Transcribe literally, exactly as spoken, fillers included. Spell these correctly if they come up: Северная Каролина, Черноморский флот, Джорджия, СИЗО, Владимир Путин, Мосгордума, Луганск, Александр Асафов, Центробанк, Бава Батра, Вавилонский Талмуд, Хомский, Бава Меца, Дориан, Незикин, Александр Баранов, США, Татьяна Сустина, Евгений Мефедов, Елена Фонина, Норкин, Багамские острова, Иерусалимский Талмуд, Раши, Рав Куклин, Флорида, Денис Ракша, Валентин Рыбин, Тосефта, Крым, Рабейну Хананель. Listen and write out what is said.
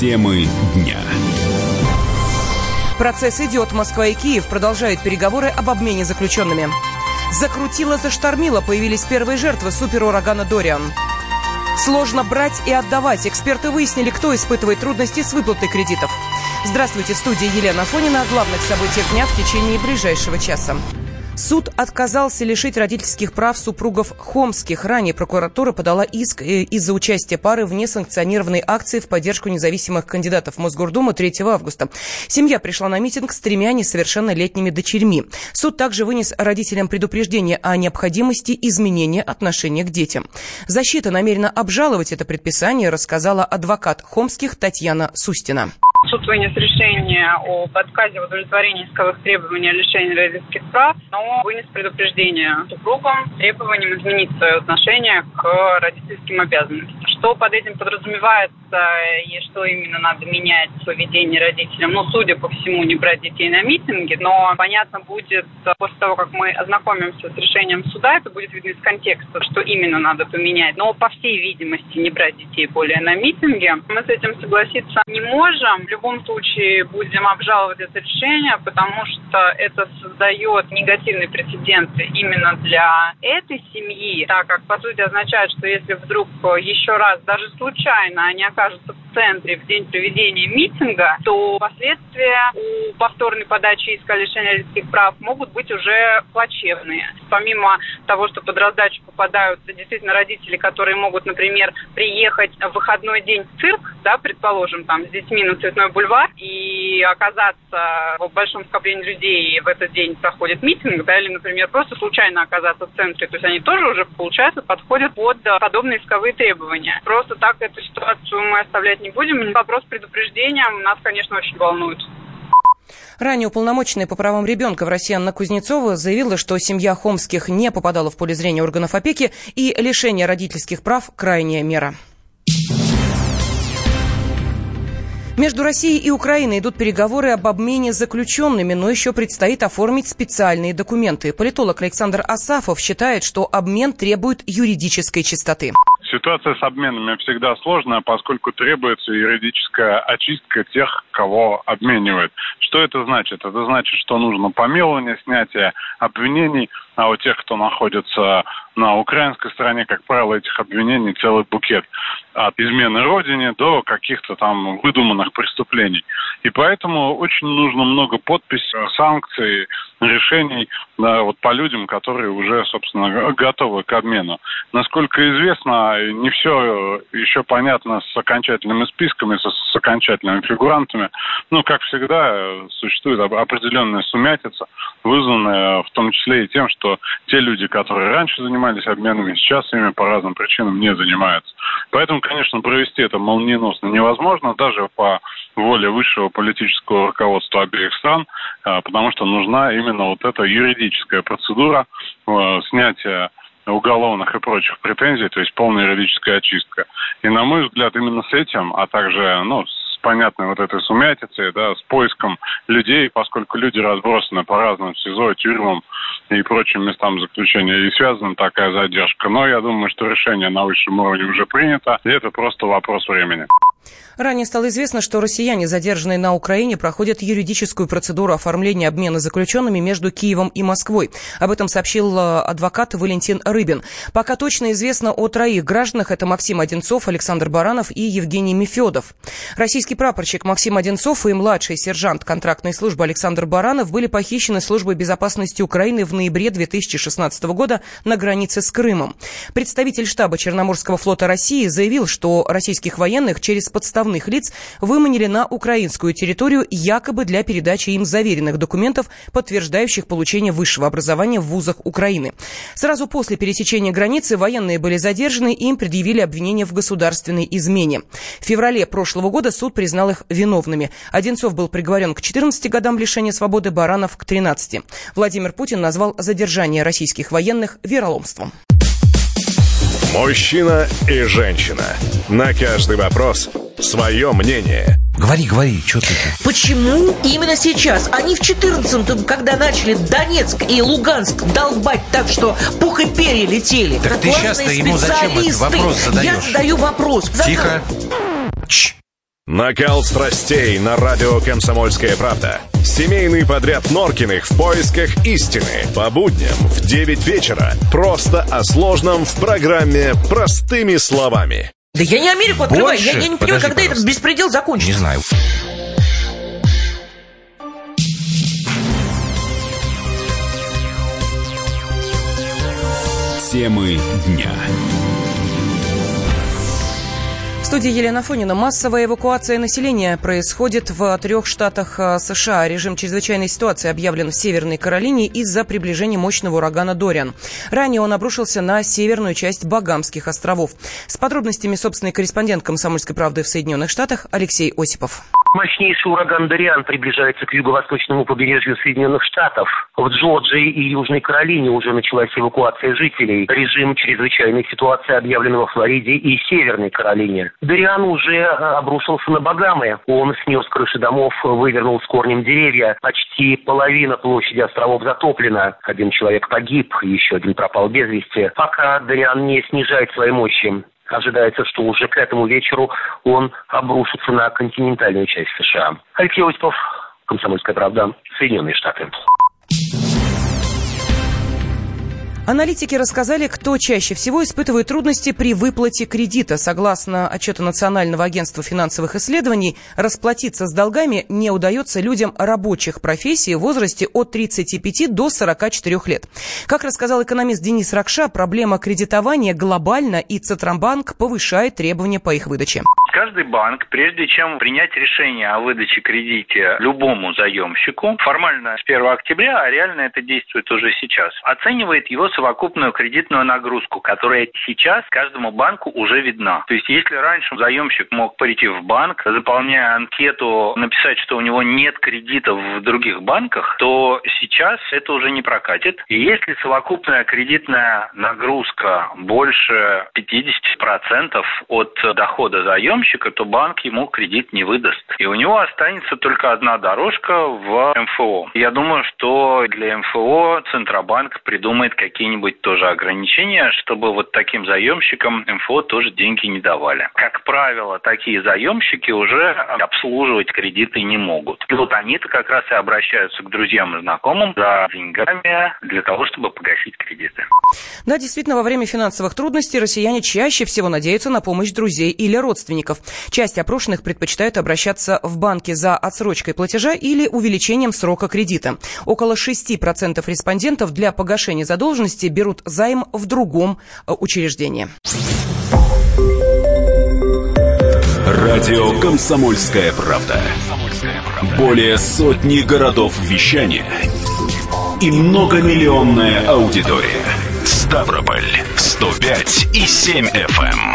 Темы дня. Процесс идет. Москва и Киев продолжают переговоры об обмене заключенными. Закрутило, заштормило. Появились первые жертвы суперурагана «Дориан». Сложно брать и отдавать. Эксперты выяснили, кто испытывает трудности с выплатой кредитов. Здравствуйте, в студии Елена Фонина. О главных событиях дня в течение ближайшего часа. Суд отказался лишить родительских прав супругов Хомских. Ранее прокуратура подала иск из-за участия пары в несанкционированной акции в поддержку независимых кандидатов в Мосгордуму третьего августа. Семья пришла на митинг с тремя несовершеннолетними дочерьми. Суд также вынес родителям предупреждение о необходимости изменения отношения к детям. Защита намерена обжаловать это предписание, рассказала адвокат Хомских Татьяна Сустина. Суд вынес решение об отказе в удовлетворении исковых требований о лишении родительских прав, но вынес предупреждение супругам требованием изменить свое отношение к родительским обязанностям. Что под этим подразумевается и что именно надо менять в поведении родителям? Ну, судя по всему, не брать детей на митинги, но понятно будет после того, как мы ознакомимся с решением суда, это будет видно из контекста, что именно надо поменять. Но, по всей видимости, не брать детей более на митинги. Мы с этим согласиться не можем. В любом случае будем обжаловать это решение, потому что это создает негативный прецедент именно для этой семьи, так как, по сути, означает, что если вдруг еще раз, даже случайно, они окажутся в центре в день проведения митинга, то последствия у повторной подачи иска о лишении родительских прав могут быть уже плачевные. Помимо того, что под раздачу попадают действительно родители, которые могут, например, приехать в выходной день в цирк, да, предположим, там с детьми на цветной бульвар и оказаться в большом скоплении людей, в этот день проходит митинг, да, или, например, просто случайно оказаться в центре, то есть они тоже уже, получается, подходят под подобные исковые требования. Просто так эту ситуацию мы оставлять не будем. Вопрос предупреждения нас, конечно, очень волнует. Ранее уполномоченная по правам ребенка в России Анна Кузнецова заявила, что семья Хомских не попадала в поле зрения органов опеки и лишение родительских прав – крайняя мера. Между Россией и Украиной идут переговоры об обмене заключенными, но еще предстоит оформить специальные документы. Политолог Александр Асафов считает, что обмен требует юридической чистоты. Ситуация с обменами всегда сложная, поскольку требуется юридическая очистка тех, кого обменивают. Что это значит? Это значит, что нужно помилование, снятие обвинений, а у тех, кто находится на украинской стороне, как правило, этих обвинений целый букет. От измены родине до каких-то там выдуманных преступлений. И поэтому очень нужно много подписей, санкций, решений, да, вот по людям, которые уже, собственно, готовы к обмену. Насколько известно, не все еще понятно с окончательными списками, с, с окончательными фигурантами. Ну, как всегда, существует определенная сумятица, вызванная в том числе и тем, что те люди, которые раньше занимались обменами, сейчас ими по разным причинам не занимаются. Поэтому, конечно, провести это молниеносно невозможно, даже по воле высшего политического руководства обеих стран, потому что нужна именно вот эта юридическая процедура снятия уголовных и прочих претензий, то есть полная юридическая очистка. И, на мой взгляд, именно с этим, а также, ну, с понятной вот этой сумятицей, да, с поиском людей, поскольку люди разбросаны по разным СИЗО, тюрьмам и прочим местам заключения, и связана такая задержка. Но я думаю, что решение на высшем уровне уже принято, и это просто вопрос времени. Ранее стало известно, что россияне, задержанные на Украине, проходят юридическую процедуру оформления обмена заключенными между Киевом и Москвой. Об этом сообщил адвокат Валентин Рыбин. Пока точно известно о троих гражданах. Это Максим Одинцов, Александр Баранов и Евгений Мефедов. Российский прапорщик Максим Одинцов и младший сержант контрактной службы Александр Баранов были похищены службой безопасности Украины в ноябре две тысячи шестнадцатого года на границе с Крымом. Представитель штаба Черноморского флота России заявил, что российских военных через подставных лиц выманили на украинскую территорию якобы для передачи им заверенных документов, подтверждающих получение высшего образования в вузах Украины. Сразу после пересечения границы военные были задержаны и им предъявили обвинение в государственной измене. В феврале прошлого года суд признал их виновными. Одинцов был приговорен к четырнадцати годам лишения свободы, Баранов к тринадцати. Владимир Путин назвал задержание российских военных вероломством. Мужчина и женщина. На каждый вопрос свое мнение. Говори, говори, что ты... Почему именно сейчас? Они в четырнадцатом, когда начали Донецк и Луганск долбать так, что пух и перья летели. Так, так ты сейчас-то ему зачем этот вопрос задаешь? Я задаю вопрос. Тихо. Зад... Накал страстей на радио «Комсомольская правда». Семейный подряд Норкиных в поисках истины. По будням в девять вечера. Просто о сложном в программе «Простыми словами». Да я не Америку открываю. Я, я не понимаю, Подожди, когда пожалуйста. этот беспредел закончится. Не знаю. Темы дня. В студии Елена Фонина. Массовая эвакуация населения происходит в трех штатах США. Режим чрезвычайной ситуации объявлен в Северной Каролине из-за приближения мощного урагана Дориан. Ранее он обрушился на северную часть Багамских островов. С подробностями собственный корреспондент «Комсомольской правды» в Соединенных Штатах Алексей Осипов. Мощнейший ураган Дориан приближается к юго-восточному побережью Соединенных Штатов. В Джорджии и Южной Каролине уже началась эвакуация жителей. Режим чрезвычайной ситуации объявлен во Флориде и Северной Каролине. Дориан уже обрушился на Багамы. Он снес крыши домов, вывернул с корнем деревья. Почти половина площади островов затоплена. Один человек погиб, еще один пропал без вести. Пока Дориан не снижает своей мощи. Ожидается, что уже к этому вечеру он обрушится на континентальную часть США. Алексей Осипов, «Комсомольская правда», Соединенные Штаты. Аналитики рассказали, кто чаще всего испытывает трудности при выплате кредита. Согласно отчету Национального агентства финансовых исследований, расплатиться с долгами не удается людям рабочих профессий в возрасте от тридцати пяти до сорока четырёх лет. Как рассказал экономист Денис Ракша, проблема кредитования глобальна, и Центробанк повышает требования по их выдаче. Каждый банк, прежде чем принять решение о выдаче кредита любому заемщику, формально с первого октября, а реально это действует уже сейчас, оценивает его совокупную кредитную нагрузку, которая сейчас каждому банку уже видна. То есть, если раньше заемщик мог прийти в банк, заполняя анкету, написать, что у него нет кредитов в других банках, то сейчас это уже не прокатит. И если совокупная кредитная нагрузка больше пятидесяти процентов от дохода заемщика, то банк ему кредит не выдаст. И у него останется только одна дорожка в эм эф о. Я думаю, что для эм эф о Центробанк придумает какие-то какие-нибудь тоже ограничения, чтобы вот таким заемщикам эм эф о тоже деньги не давали. Как правило, такие заемщики уже обслуживать кредиты не могут. И вот они-то как раз и обращаются к друзьям и знакомым за деньгами для того, чтобы погасить кредиты. Да, действительно, во время финансовых трудностей россияне чаще всего надеются на помощь друзей или родственников. Часть опрошенных предпочитают обращаться в банки за отсрочкой платежа или увеличением срока кредита. Около шести процентов респондентов для погашения задолженности берут займ в другом учреждении. Радио «Комсомольская правда». Более сотни городов вещания и многомиллионная аудитория. Ставрополь сто пять и семь эф эм.